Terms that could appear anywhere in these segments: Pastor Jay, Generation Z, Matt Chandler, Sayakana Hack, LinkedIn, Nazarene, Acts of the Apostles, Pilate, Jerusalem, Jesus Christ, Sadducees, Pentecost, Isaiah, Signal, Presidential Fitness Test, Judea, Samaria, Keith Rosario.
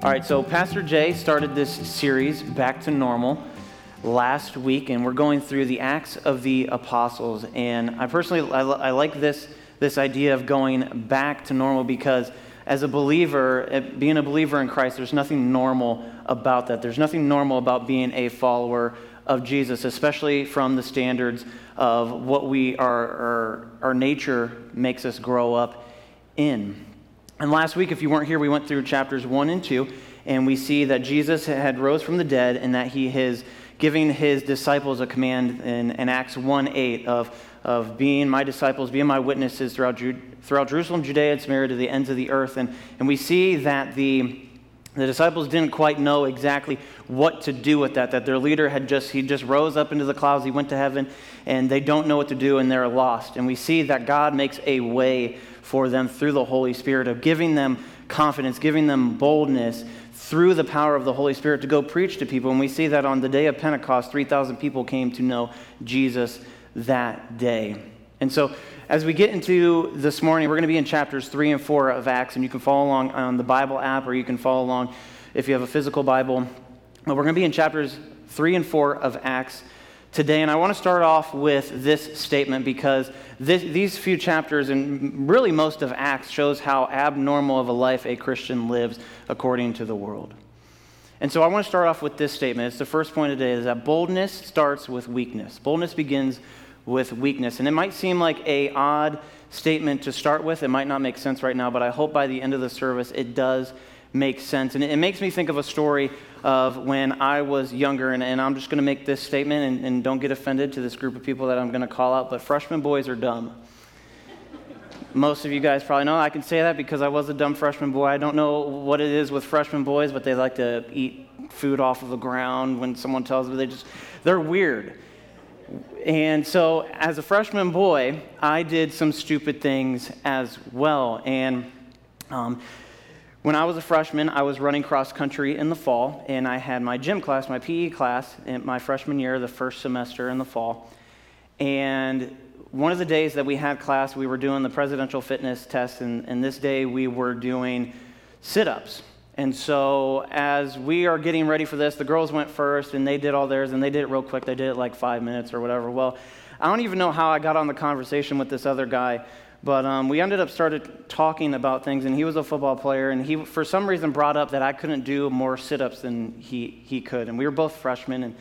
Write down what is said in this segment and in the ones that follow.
All right, so Pastor Jay started this series, Back to Normal, last week, and we're going through the Acts of the Apostles. And I personally, I like this idea of going back to normal because as a believer, being a believer in Christ, there's nothing normal about that. There's nothing normal about being a follower of Jesus, especially from the standards of what we are, our nature makes us grow up in. And last week, if you weren't here, we went through chapters 1 and 2, and we see that Jesus had rose from the dead and that he is giving his disciples a command in Acts 1:8 of being my disciples, being my witnesses throughout Jerusalem, Judea, and Samaria to the ends of the earth. And we see that the disciples didn't quite know exactly what to do with that, that their leader he just rose up into the clouds, he went to heaven, and they don't know what to do, and they're lost. And we see that God makes a way for them through the Holy Spirit of giving them confidence, giving them boldness through the power of the Holy Spirit to go preach to people. And we see that on the day of Pentecost, 3,000 people came to know Jesus that day. And so as we get into this morning, we're going to be in chapters 3 and 4 of Acts, and you can follow along on the Bible app, or you can follow along if you have a physical Bible. But we're going to be in chapters 3 and 4 of Acts today, and I want to start off with this statement because these few chapters, and really most of Acts, shows how abnormal of a life a Christian lives according to the world. And so I want to start off with this statement. It's the first point today, is that boldness starts with weakness. Boldness begins with weakness. And it might seem like an odd statement to start with. It might not make sense right now, but I hope by the end of the service it does make sense. And it makes me think of a story of when I was younger, and I'm just going to make this statement, and don't get offended to this group of people that I'm going to call out, but freshman boys are dumb. Most of you guys probably know I can say that because I was a dumb freshman boy. I don't know what it is with freshman boys, but they like to eat food off of the ground when someone tells them. They're weird. And so as a freshman boy, I did some stupid things as well. And when I was a freshman, I was running cross country in the fall, and I had my gym class, my PE class, in my freshman year, the first semester in the fall. And one of the days that we had class, we were doing the Presidential Fitness Test, and this day we were doing sit-ups. And so as we are getting ready for this, the girls went first, and they did all theirs, and they did it real quick. They did it like 5 minutes or whatever. Well, I don't even know how I got on the conversation with this other guy, but we ended up started talking about things, and he was a football player, and he, for some reason, brought up that I couldn't do more sit-ups than he could. And we were both freshmen,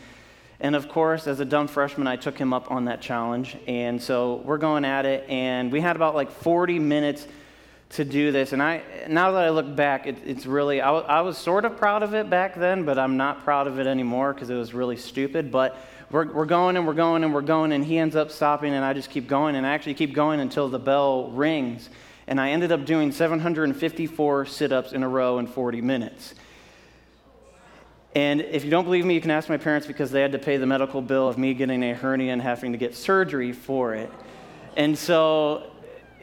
and of course, as a dumb freshman, I took him up on that challenge. And so we're going at it, and we had about like 40 minutes to do this, and now that I look back, it's really, I was sort of proud of it back then, but I'm not proud of it anymore because it was really stupid. But we're going and we're going and we're going, and he ends up stopping, and I just keep going, and I actually keep going until the bell rings, and I ended up doing 754 sit-ups in a row in 40 minutes. And if you don't believe me, you can ask my parents because they had to pay the medical bill of me getting a hernia and having to get surgery for it. And so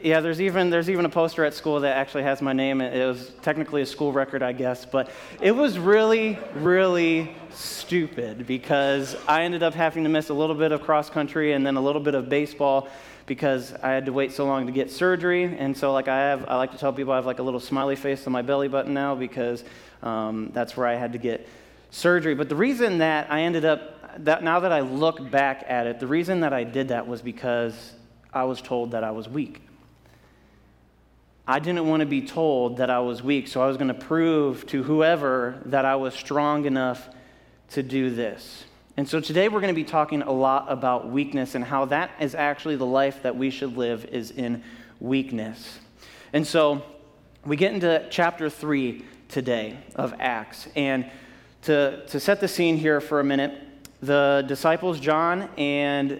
yeah, there's even a poster at school that actually has my name. It was technically a school record, I guess, but it was really, really stupid because I ended up having to miss a little bit of cross country and then a little bit of baseball because I had to wait so long to get surgery. And so like I like to tell people I have like a little smiley face on my belly button now because that's where I had to get surgery. But the reason that I ended up, that now that I look back at it, the reason that I did that was because I was told that I was weak. I didn't want to be told that I was weak, so I was going to prove to whoever that I was strong enough to do this. And so today we're going to be talking a lot about weakness and how that is actually the life that we should live is in weakness. And so we get into chapter 3 today of Acts. And to set the scene here for a minute, the disciples John and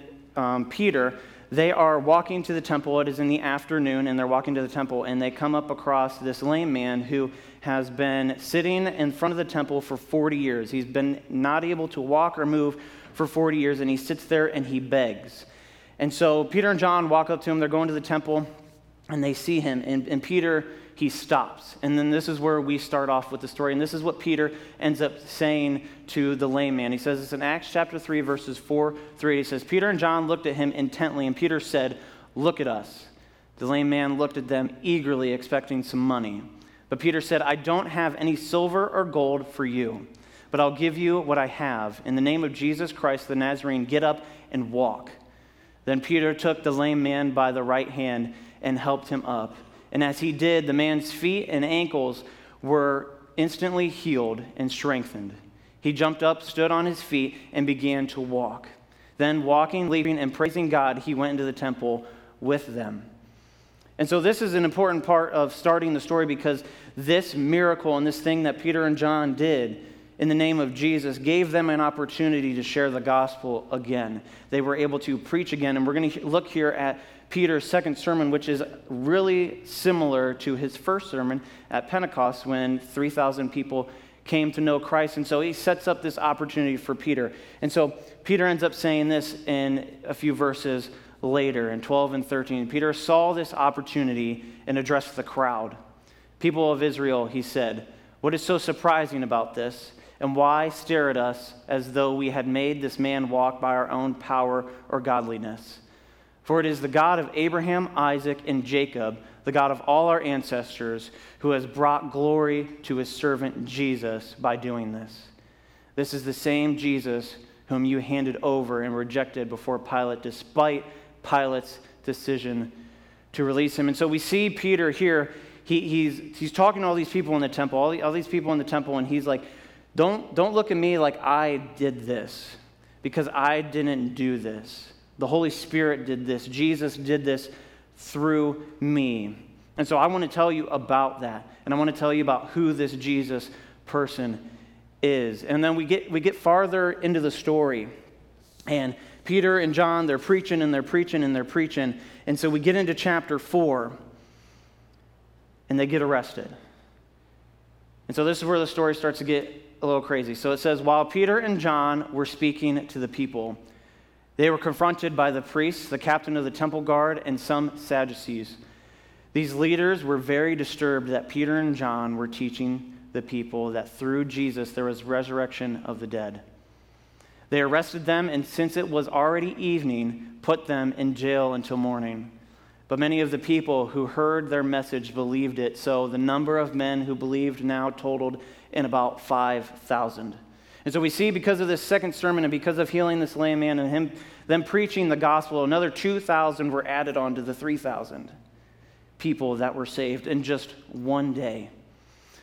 Peter, they are walking to the temple. It is in the afternoon, and they're walking to the temple, and they come up across this lame man who has been sitting in front of the temple for 40 years. He's been not able to walk or move for 40 years, and he sits there and he begs. And so Peter and John walk up to him. They're going to the temple, and they see him. And Peter, he stops. And then this is where we start off with the story, and this is what Peter ends up saying to the lame man. He says this in Acts chapter 3, verses 4 through 8. He says, Peter and John looked at him intently, and Peter said, "Look at us." The lame man looked at them eagerly, expecting some money. But Peter said, I don't have any silver or gold for you, but I'll give you what I have. In the name of Jesus Christ the Nazarene, get up and walk. Then Peter took the lame man by the right hand and helped him up. And as he did, the man's feet and ankles were instantly healed and strengthened. He jumped up, stood on his feet, and began to walk. Then walking, leaping, and praising God, he went into the temple with them. And so this is an important part of starting the story, because this miracle and this thing that Peter and John did in the name of Jesus gave them an opportunity to share the gospel again. They were able to preach again, and we're going to look here at Peter's second sermon, which is really similar to his first sermon at Pentecost when 3,000 people came to know Christ. And so he sets up this opportunity for Peter. And so Peter ends up saying this in a few verses later, in 12 and 13. Peter saw this opportunity and addressed the crowd. People of Israel, he said, what is so surprising about this? And why stare at us as though we had made this man walk by our own power or godliness? For it is the God of Abraham, Isaac, and Jacob, the God of all our ancestors, who has brought glory to his servant Jesus by doing this. This is the same Jesus whom you handed over and rejected before Pilate, despite Pilate's decision to release him. And so we see Peter here, he's talking to all these people in the temple, all these people in the temple, and he's like, don't look at me like I did this, because I didn't do this. The Holy Spirit did this. Jesus did this through me. And so I want to tell you about that. And I want to tell you about who this Jesus person is. And then we get farther into the story. And Peter and John, they're preaching and they're preaching and they're preaching. And so we get into chapter 4 and they get arrested. And so this is where the story starts to get a little crazy. So it says, while Peter and John were speaking to the people, they were confronted by the priests, the captain of the temple guard, and some Sadducees. These leaders were very disturbed that Peter and John were teaching the people that through Jesus there was resurrection of the dead. They arrested them, and since it was already evening, put them in jail until morning. But many of the people who heard their message believed it, so the number of men who believed now totaled in about 5,000. And so we see, because of this second sermon and because of healing this lame man and them preaching the gospel, another 2,000 were added on to the 3,000 people that were saved in just one day.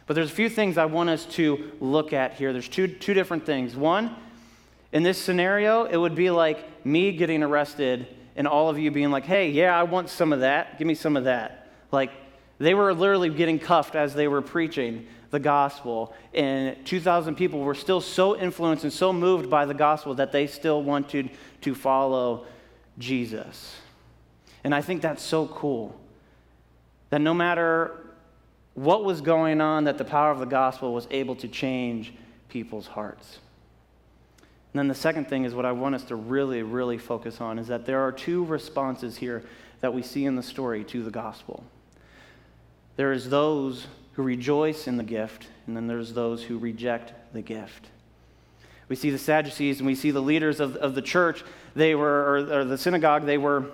But there's a few things I want us to look at here. There's two different things. One, in this scenario, it would be like me getting arrested and all of you being like, hey, yeah, I want some of that. Give me some of that. Like, they were literally getting cuffed as they were preaching the gospel, and 2,000 people were still so influenced and so moved by the gospel that they still wanted to follow Jesus. And I think that's so cool, that no matter what was going on, that the power of the gospel was able to change people's hearts. And then the second thing is what I want us to really, really focus on, is that there are two responses here that we see in the story to the gospel. There is those who rejoice in the gift, and then there's those who reject the gift. We see the Sadducees and we see the leaders of the church, or the synagogue, they were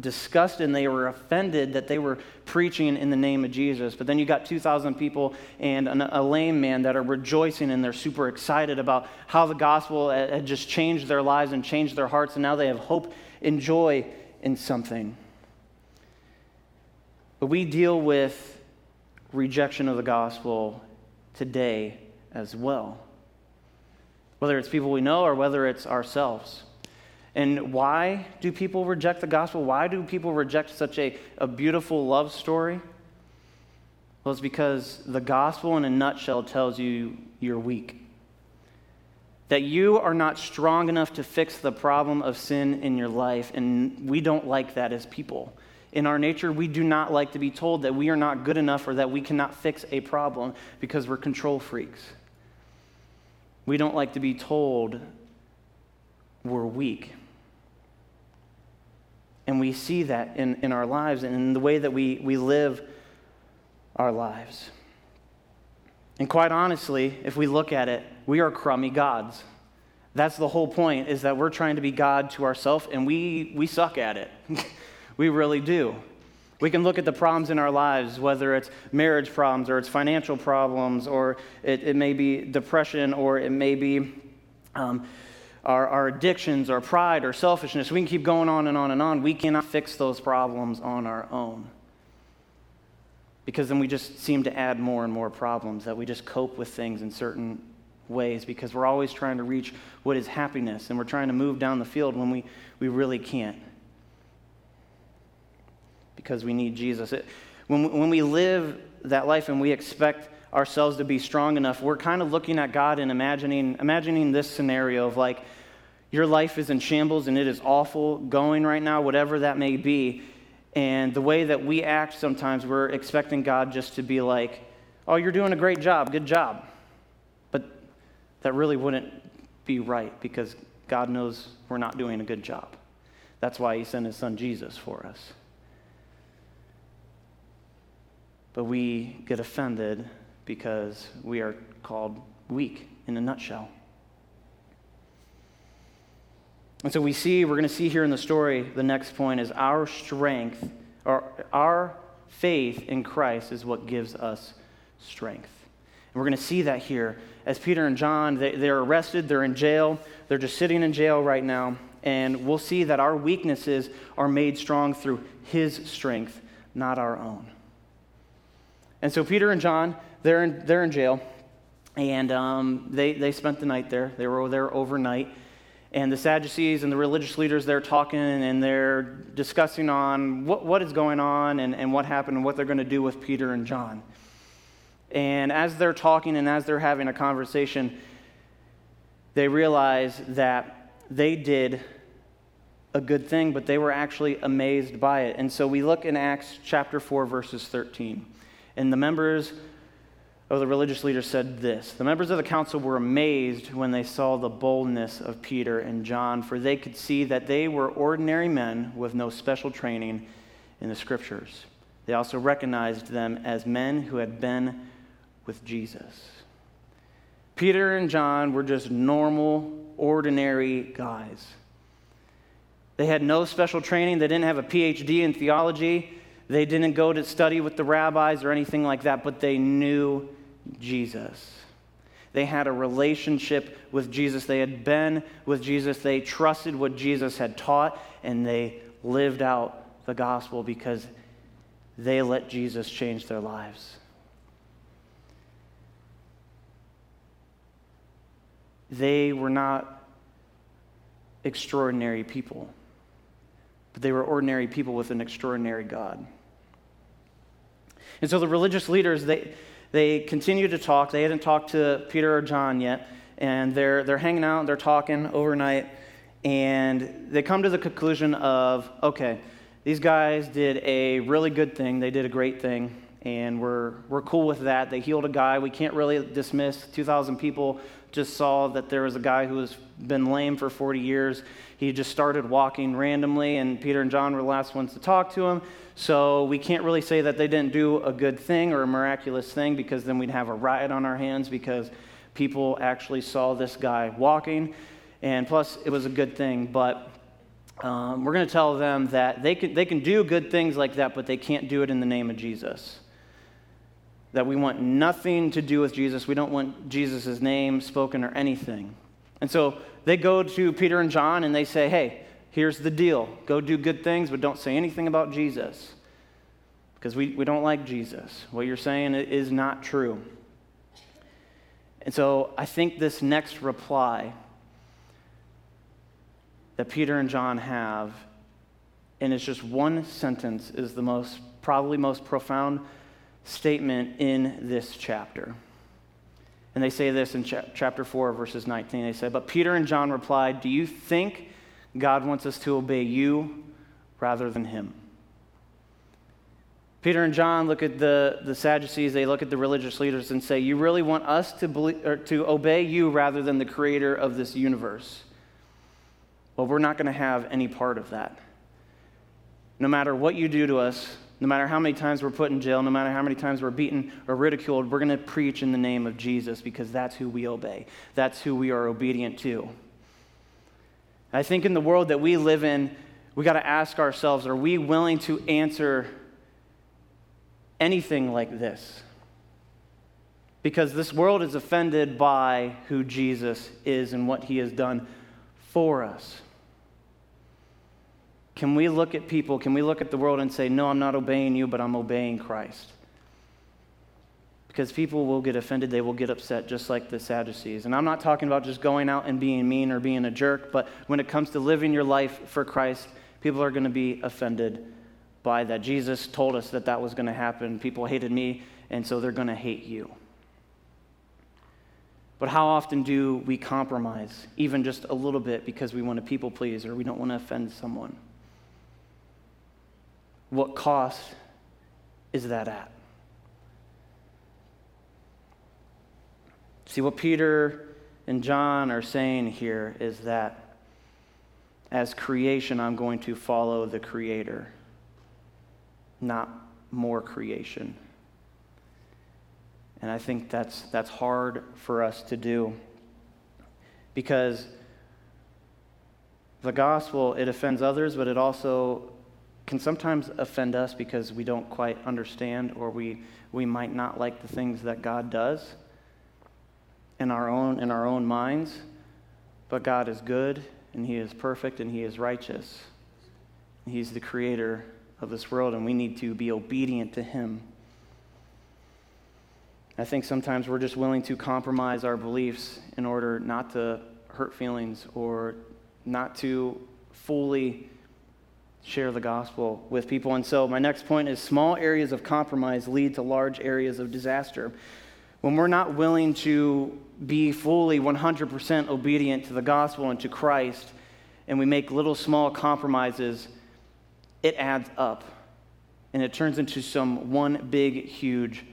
disgusted and they were offended that they were preaching in the name of Jesus. But then you got 2,000 people and a lame man that are rejoicing, and they're super excited about how the gospel had just changed their lives and changed their hearts, and now they have hope and joy in something. But we deal with rejection of the gospel today as well, whether it's people we know or whether it's ourselves. And why do people reject the gospel? Why do people reject such a beautiful love story? Well, it's because the gospel in a nutshell tells you you're weak, that you are not strong enough to fix the problem of sin in your life, and we don't like that as people. In our nature, we do not like to be told that we are not good enough or that we cannot fix a problem, because we're control freaks. We don't like to be told we're weak. And we see that in our lives and in the way that we live our lives. And quite honestly, if we look at it, we are crummy gods. That's the whole point, is that we're trying to be God to ourselves, and we suck at it. We really do. We can look at the problems in our lives, whether it's marriage problems or it's financial problems, or it may be depression, or it may be our addictions or pride or selfishness. We can keep going on and on and on. We cannot fix those problems on our own, because then we just seem to add more and more problems, that we just cope with things in certain ways because we're always trying to reach what is happiness, and we're trying to move down the field when we really can't, because we need Jesus. When we live that life and we expect ourselves to be strong enough, we're kind of looking at God and imagining this scenario of like, your life is in shambles and it is awful going right now, whatever that may be. And the way that we act sometimes, we're expecting God just to be like, oh, you're doing a great job, good job. But that really wouldn't be right, because God knows we're not doing a good job. That's why he sent his son Jesus for us. But we get offended because we are called weak in a nutshell. And so we're going to see here in the story, the next point is our strength, or our faith in Christ is what gives us strength. And we're going to see that here as Peter and John, they're arrested, they're in jail, they're just sitting in jail right now. And we'll see that our weaknesses are made strong through his strength, not our own. And so Peter and John, they're in jail, and they spent the night there. They were there overnight, and the Sadducees and the religious leaders, they're talking and they're discussing on what is going on and what happened and what they're going to do with Peter and John. And as they're talking and as they're having a conversation, they realize that they did a good thing, but they were actually amazed by it. And so we look in Acts chapter 4, verses 13. And the members of the religious leaders said this: the members of the council were amazed when they saw the boldness of Peter and John, for they could see that they were ordinary men with no special training in the scriptures. They also recognized them as men who had been with Jesus. Peter and John were just normal, ordinary guys. They had no special training. They didn't have a PhD in theology. They didn't go to study with the rabbis or anything like that, but they knew Jesus. They had a relationship with Jesus. They had been with Jesus. They trusted what Jesus had taught, and they lived out the gospel because they let Jesus change their lives. They were not extraordinary people, but they were ordinary people with an extraordinary God. And so the religious leaders, they continue to talk. They hadn't talked to Peter or John yet, and they're hanging out, they're talking overnight, and they come to the conclusion of, okay, these guys did a really good thing, they did a great thing, and we're cool with that. They healed a guy. We can't really dismiss 2,000 people just saw that there was a guy who has been lame for 40 years. He just started walking randomly, and Peter and John were the last ones to talk to him. So we can't really say that they didn't do a good thing or a miraculous thing, because then we'd have a riot on our hands, because people actually saw this guy walking. And plus, it was a good thing. But we're going to tell them that they can do good things like that, but they can't do it in the name of Jesus. That we want nothing to do with Jesus. We don't want Jesus' name spoken or anything. And so they go to Peter and John and they say, hey, here's the deal. Go do good things, but don't say anything about Jesus, because we don't like Jesus. What you're saying is not true. And so I think this next reply that Peter and John have, and it's just one sentence, is the probably most profound statement in this chapter. And they say this in chapter 4, verses 19. They say, but Peter and John replied, do you think God wants us to obey you rather than him? Peter and John look at the Sadducees, they look at the religious leaders and say, you really want us to obey you rather than the creator of this universe? Well, we're not going to have any part of that. No matter what you do to us, no matter how many times we're put in jail, no matter how many times we're beaten or ridiculed, we're going to preach in the name of Jesus, because that's who we obey. That's who we are obedient to. I think in the world that we live in, we got to ask ourselves, are we willing to answer anything like this, because this world is offended by who Jesus is and what he has done for us. Can we look at people, can we look at the world and say, no, I'm not obeying you, but I'm obeying Christ? Because people will get offended, they will get upset, just like the Sadducees. And I'm not talking about just going out and being mean or being a jerk, but when it comes to living your life for Christ, people are going to be offended by that. Jesus told us that that was going to happen. People hated me, and so they're going to hate you. But how often do we compromise, even just a little bit, because we want to people please or we don't want to offend someone? What cost is that at? See, what Peter and John are saying here is that as creation, I'm going to follow the Creator, not more creation. And I think that's hard for us to do, because the gospel, it offends others, but it also can sometimes offend us because we don't quite understand, or we might not like the things that God does in our own minds. But God is good, and he is perfect, and he is righteous. He's the creator of this world, and we need to be obedient to him. I think sometimes we're just willing to compromise our beliefs in order not to hurt feelings or not to fully share the gospel with people. And so my next point is, small areas of compromise lead to large areas of disaster. When we're not willing to be fully 100% obedient to the gospel and to Christ, and we make little small compromises, it adds up, and it turns into some one big, huge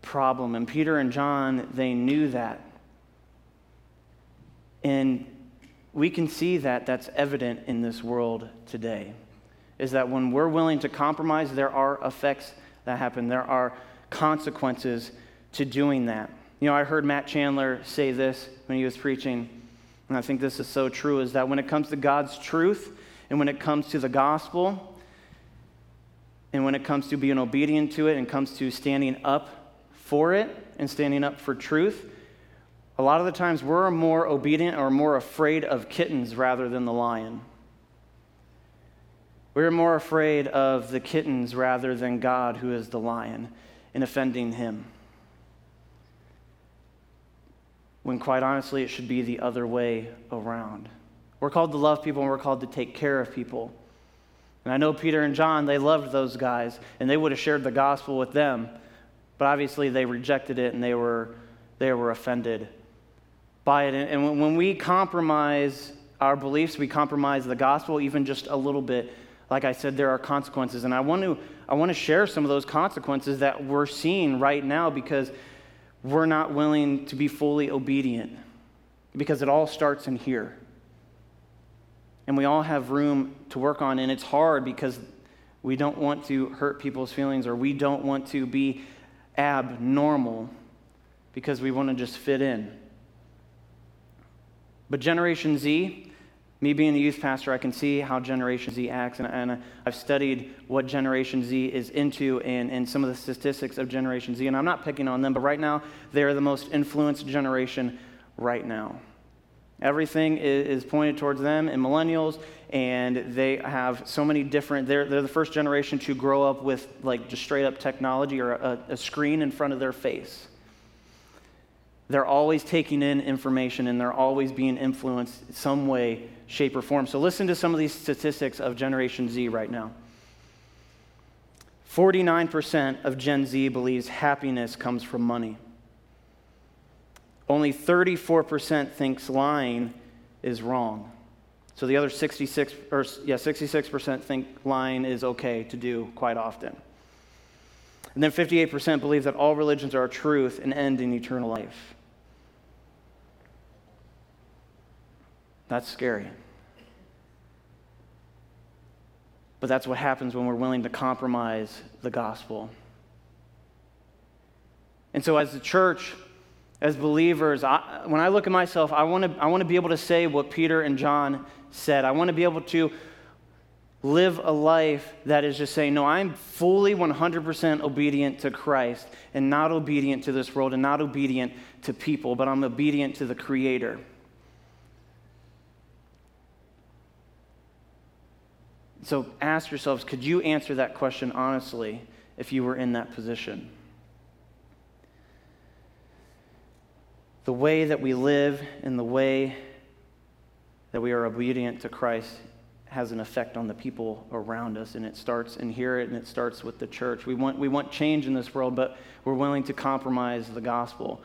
problem. And Peter and John, they knew that. And we can see that that's evident in this world today, is that when we're willing to compromise, there are effects that happen. There are consequences to doing that. You know, I heard Matt Chandler say this when he was preaching, and I think this is so true, is that when it comes to God's truth, and when it comes to the gospel, and when it comes to being obedient to it, and comes to standing up for it and standing up for truth, a lot of the times we're more obedient or more afraid of kittens rather than the lion. We're more afraid of the kittens rather than God, who is the lion, and offending him. When quite honestly, it should be the other way around. We're called to love people, and we're called to take care of people. And I know Peter and John, they loved those guys, and they would have shared the gospel with them. But obviously they rejected it, and they were offended by it. And when we compromise our beliefs, we compromise the gospel even just a little bit. Like I said, there are consequences. And I want to share some of those consequences that we're seeing right now, because we're not willing to be fully obedient, because it all starts in here. And we all have room to work on, and it's hard because we don't want to hurt people's feelings, or we don't want to be abnormal, because we want to just fit in. But Generation Z, me being a youth pastor, I can see how Generation Z acts, and I've studied what Generation Z is into and some of the statistics of Generation Z, and I'm not picking on them, but right now, they are the most influenced generation right now. Everything is pointed towards them and millennials, and they have so many different, they're the first generation to grow up with like just straight up technology or a screen in front of their face. They're always taking in information, and they're always being influenced some way, shape, or form. So listen to some of these statistics of Generation Z right now. 49% of Gen Z believes happiness comes from money. Only 34% thinks lying is wrong. So the other 66% think lying is okay to do quite often. And then 58% believe that all religions are truth and end in eternal life. That's scary. But that's what happens when we're willing to compromise the gospel. And so as the church, as believers, when I look at myself, I want to be able to say what Peter and John said. I want to be able to live a life that is just saying, no, I'm fully 100% obedient to Christ and not obedient to this world and not obedient to people, but I'm obedient to the Creator. So ask yourselves, could you answer that question honestly if you were in that position? The way that we live and the way that we are obedient to Christ has an effect on the people around us, and it starts in here, and it starts with the church. We want change in this world, but we're willing to compromise the gospel.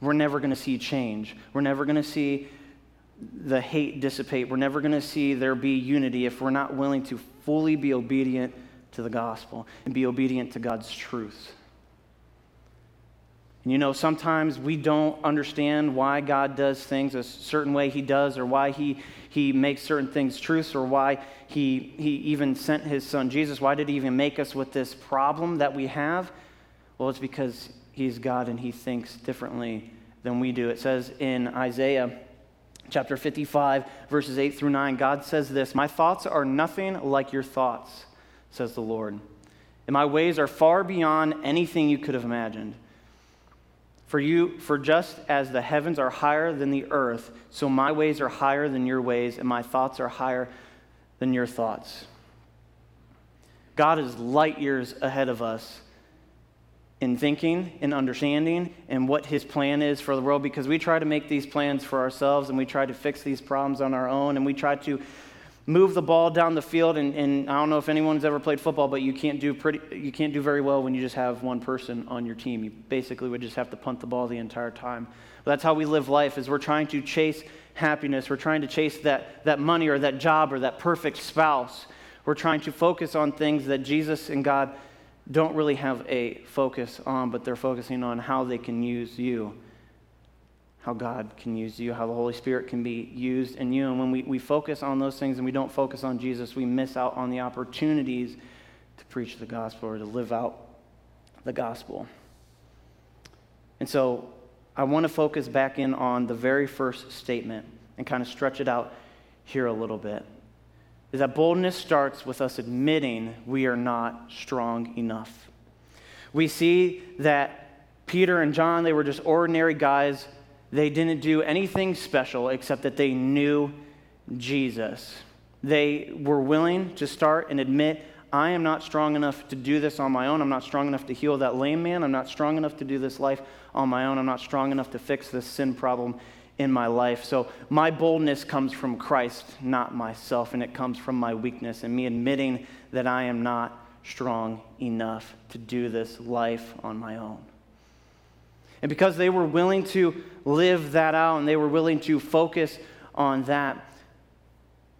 We're never going to see change. We're never going to see the hate dissipate. We're never going to see there be unity if we're not willing to fully be obedient to the gospel and be obedient to God's truth. And you know, sometimes we don't understand why God does things a certain way he does, or why he makes certain things truths, or why he even sent his son Jesus. Why did he even make us with this problem that we have? Well, it's because he's God and he thinks differently than we do. It says in Isaiah chapter 55, verses 8 through 9, God says this, "My thoughts are nothing like your thoughts, says the Lord, and my ways are far beyond anything you could have imagined. For just as the heavens are higher than the earth, so my ways are higher than your ways, and my thoughts are higher than your thoughts." God is light years ahead of us in thinking, in understanding, and what his plan is for the world, because we try to make these plans for ourselves, and we try to fix these problems on our own, and we try to move the ball down the field, and I don't know if anyone's ever played football, but you can't do very well when you just have one person on your team. You basically would just have to punt the ball the entire time. But that's how we live life, is we're trying to chase happiness. We're trying to chase that money or that job or that perfect spouse. We're trying to focus on things that Jesus and God don't really have a focus on, but they're focusing on how they can use you, how God can use you, how the Holy Spirit can be used in you. And when we focus on those things and we don't focus on Jesus, we miss out on the opportunities to preach the gospel or to live out the gospel. And so I want to focus back in on the very first statement and kind of stretch it out here a little bit. Is that boldness starts with us admitting we are not strong enough. We see that Peter and John, they were just ordinary guys. They didn't do anything special except that they knew Jesus. They were willing to start and admit, I am not strong enough to do this on my own. I'm not strong enough to heal that lame man. I'm not strong enough to do this life on my own. I'm not strong enough to fix this sin problem in my life. So my boldness comes from Christ, not myself, and it comes from my weakness and me admitting that I am not strong enough to do this life on my own. And because they were willing to live that out and they were willing to focus on that,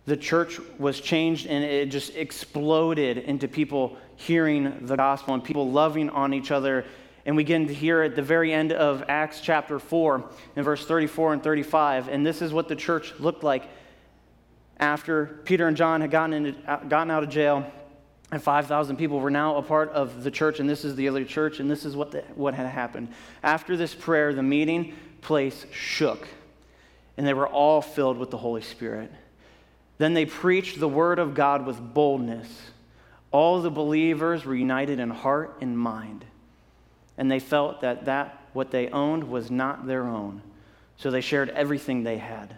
the church was changed, and it just exploded into people hearing the gospel and people loving on each other. And we get to hear at the very end of Acts chapter 4 in verse 34 and 35. And this is what the church looked like after Peter and John had gotten out of jail. And 5,000 people were now a part of the church, and this is the early church, and this is what had happened. After this prayer, the meeting place shook, and they were all filled with the Holy Spirit. Then they preached the word of God with boldness. All the believers were united in heart and mind, and they felt that what they owned was not their own, so they shared everything they had.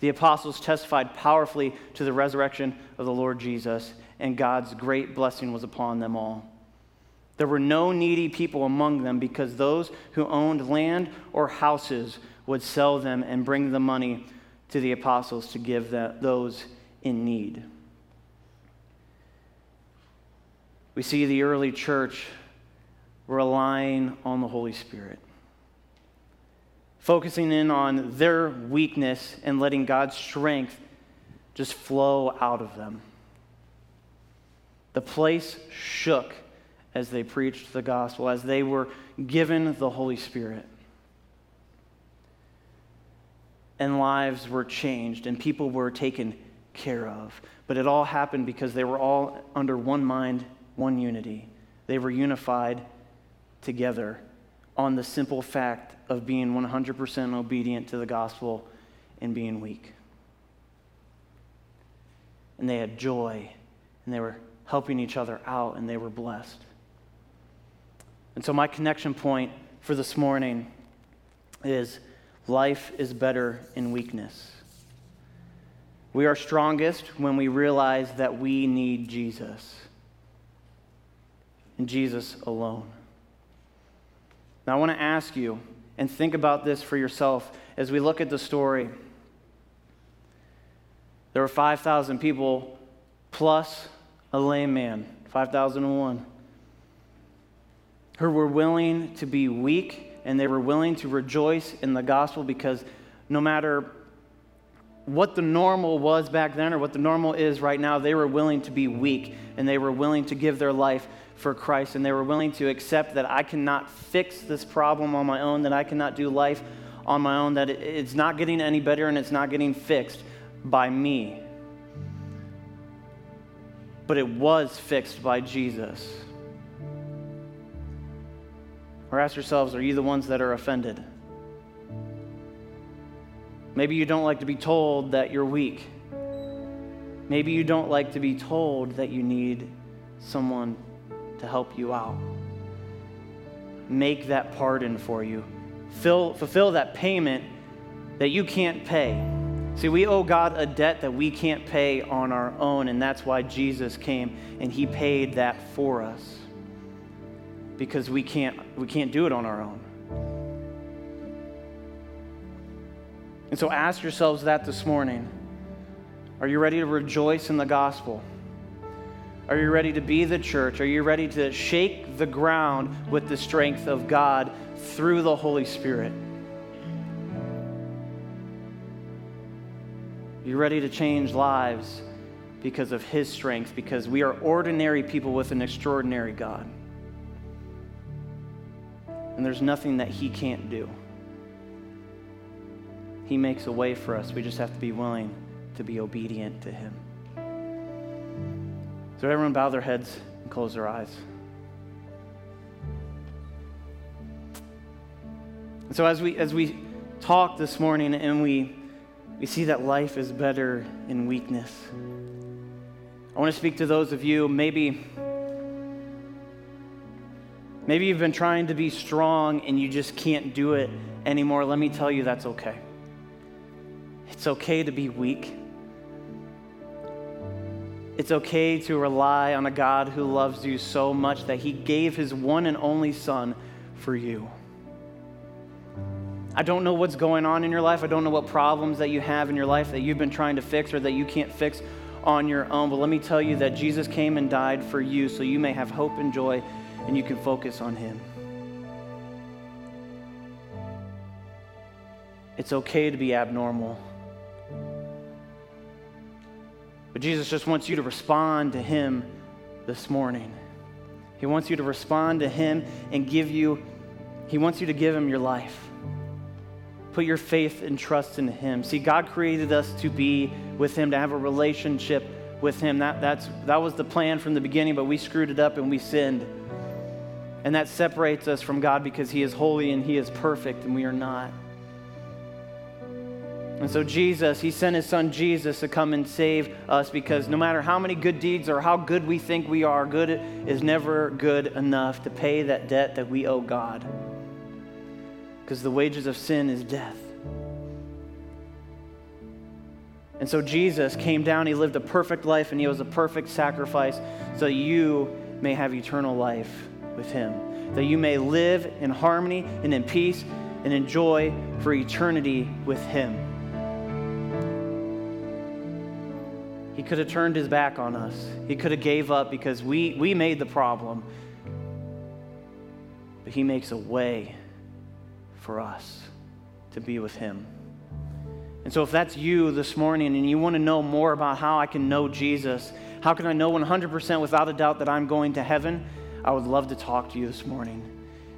The apostles testified powerfully to the resurrection of the Lord Jesus, and God's great blessing was upon them all. There were no needy people among them, because those who owned land or houses would sell them and bring the money to the apostles to give those in need. We see the early church relying on the Holy Spirit, focusing in on their weakness and letting God's strength just flow out of them. The place shook as they preached the gospel, as they were given the Holy Spirit. And lives were changed, and people were taken care of. But it all happened because they were all under one mind, one unity. They were unified together on the simple fact of being 100% obedient to the gospel and being weak. and they had joy, and they were helping each other out, and they were blessed. And so my connection point for this morning is life is better in weakness. We are strongest when we realize that we need Jesus and Jesus alone. Now I want to ask you, and think about this for yourself as we look at the story. There were 5,000 people plus a lame man, 5,001, who were willing to be weak, and they were willing to rejoice in the gospel, because no matter what the normal was back then or what the normal is right now, they were willing to be weak, and they were willing to give their life for Christ, and they were willing to accept that I cannot fix this problem on my own, that I cannot do life on my own, that it's not getting any better and it's not getting fixed by me. But it was fixed by Jesus. Or ask yourselves, are you the ones that are offended? Maybe you don't like to be told that you're weak. Maybe you don't like to be told that you need someone to help you out. Make that pardon for you. Fulfill that payment that you can't pay. See, we owe God a debt that we can't pay on our own, and that's why Jesus came and he paid that for us, because we can't do it on our own. And so ask yourselves that this morning. Are you ready to rejoice in the gospel? Are you ready to be the church? Are you ready to shake the ground with the strength of God through the Holy Spirit? Are you ready to change lives because of his strength? Because we are ordinary people with an extraordinary God. And there's nothing that he can't do. He makes a way for us. We just have to be willing to be obedient to him. So everyone bow their heads and close their eyes. And so as we talk this morning, and we see that life is better in weakness, I want to speak to those of you, maybe you've been trying to be strong and you just can't do it anymore. Let me tell you, that's okay. It's okay to be weak. It's okay to rely on a God who loves you so much that he gave his one and only son for you. I don't know what's going on in your life. I don't know what problems that you have in your life that you've been trying to fix or that you can't fix on your own. But let me tell you that Jesus came and died for you so you may have hope and joy, and you can focus on him. It's okay to be abnormal. But Jesus just wants you to respond to him this morning. He wants you to respond to him and he wants you to give him your life. Put your faith and trust in him. See, God created us to be with him, to have a relationship with him. That was the plan from the beginning, but we screwed it up and we sinned. And that separates us from God, because he is holy and he is perfect and we are not. And so Jesus, he sent his son Jesus to come and save us, because no matter how many good deeds or how good we think we are, good is never good enough to pay that debt that we owe God. Because the wages of sin is death. And so Jesus came down, he lived a perfect life, and he was a perfect sacrifice so that you may have eternal life with him. That you may live in harmony and in peace and in joy for eternity with him. He could have turned his back on us. He could have gave up because we made the problem. But he makes a way for us to be with him. And so if that's you this morning and you want to know more about how I can know Jesus, how can I know 100% without a doubt that I'm going to heaven, I would love to talk to you this morning,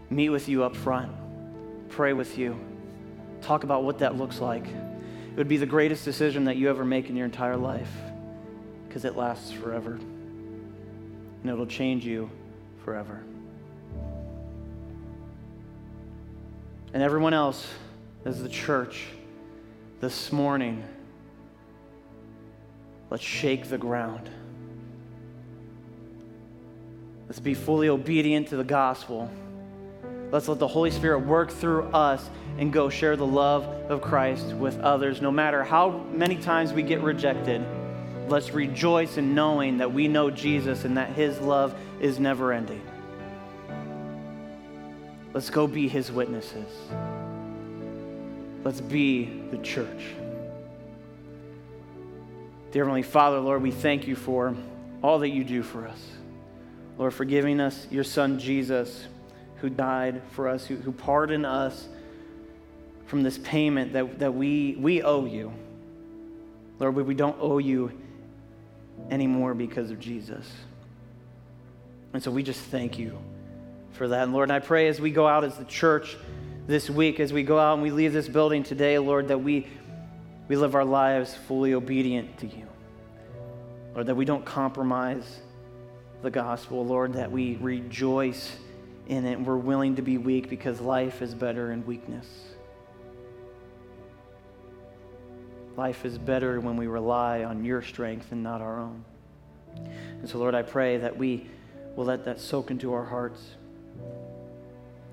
meet with you up front, pray with you, talk about what that looks like. It would be the greatest decision that you ever make in your entire life, because it lasts forever, and it'll change you forever. And everyone else, as the church, this morning, Let's shake the ground. Let's be fully obedient to the gospel. Let's let the Holy Spirit work through us and go share the love of Christ with others. No matter how many times we get rejected, let's rejoice in knowing that we know Jesus and that his love is never ending. Let's go be his witnesses. Let's be the church. Dear Heavenly Father, Lord, we thank you for all that you do for us. Lord, for giving us your son, Jesus, who died for us, who pardoned us from this payment that we owe you. Lord, we don't owe you anymore because of Jesus. And so we just thank you for that. And Lord, I pray as we go out as the church this week, as we go out and we leave this building today, Lord, that we live our lives fully obedient to you. Lord, that we don't compromise the gospel, Lord, that we rejoice in it. We're willing to be weak because life is better in weakness. Life is better when we rely on your strength and not our own. And so, Lord, I pray that we will let that soak into our hearts,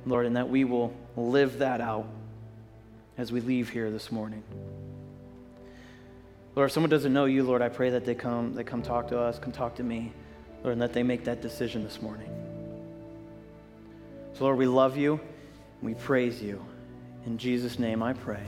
Lord, and that we will live that out as we leave here this morning. Lord, if someone doesn't know you, Lord, I pray that they come talk to us, come talk to me, Lord, and that they make that decision this morning. So, Lord, we love you, and we praise you. In Jesus' name I pray.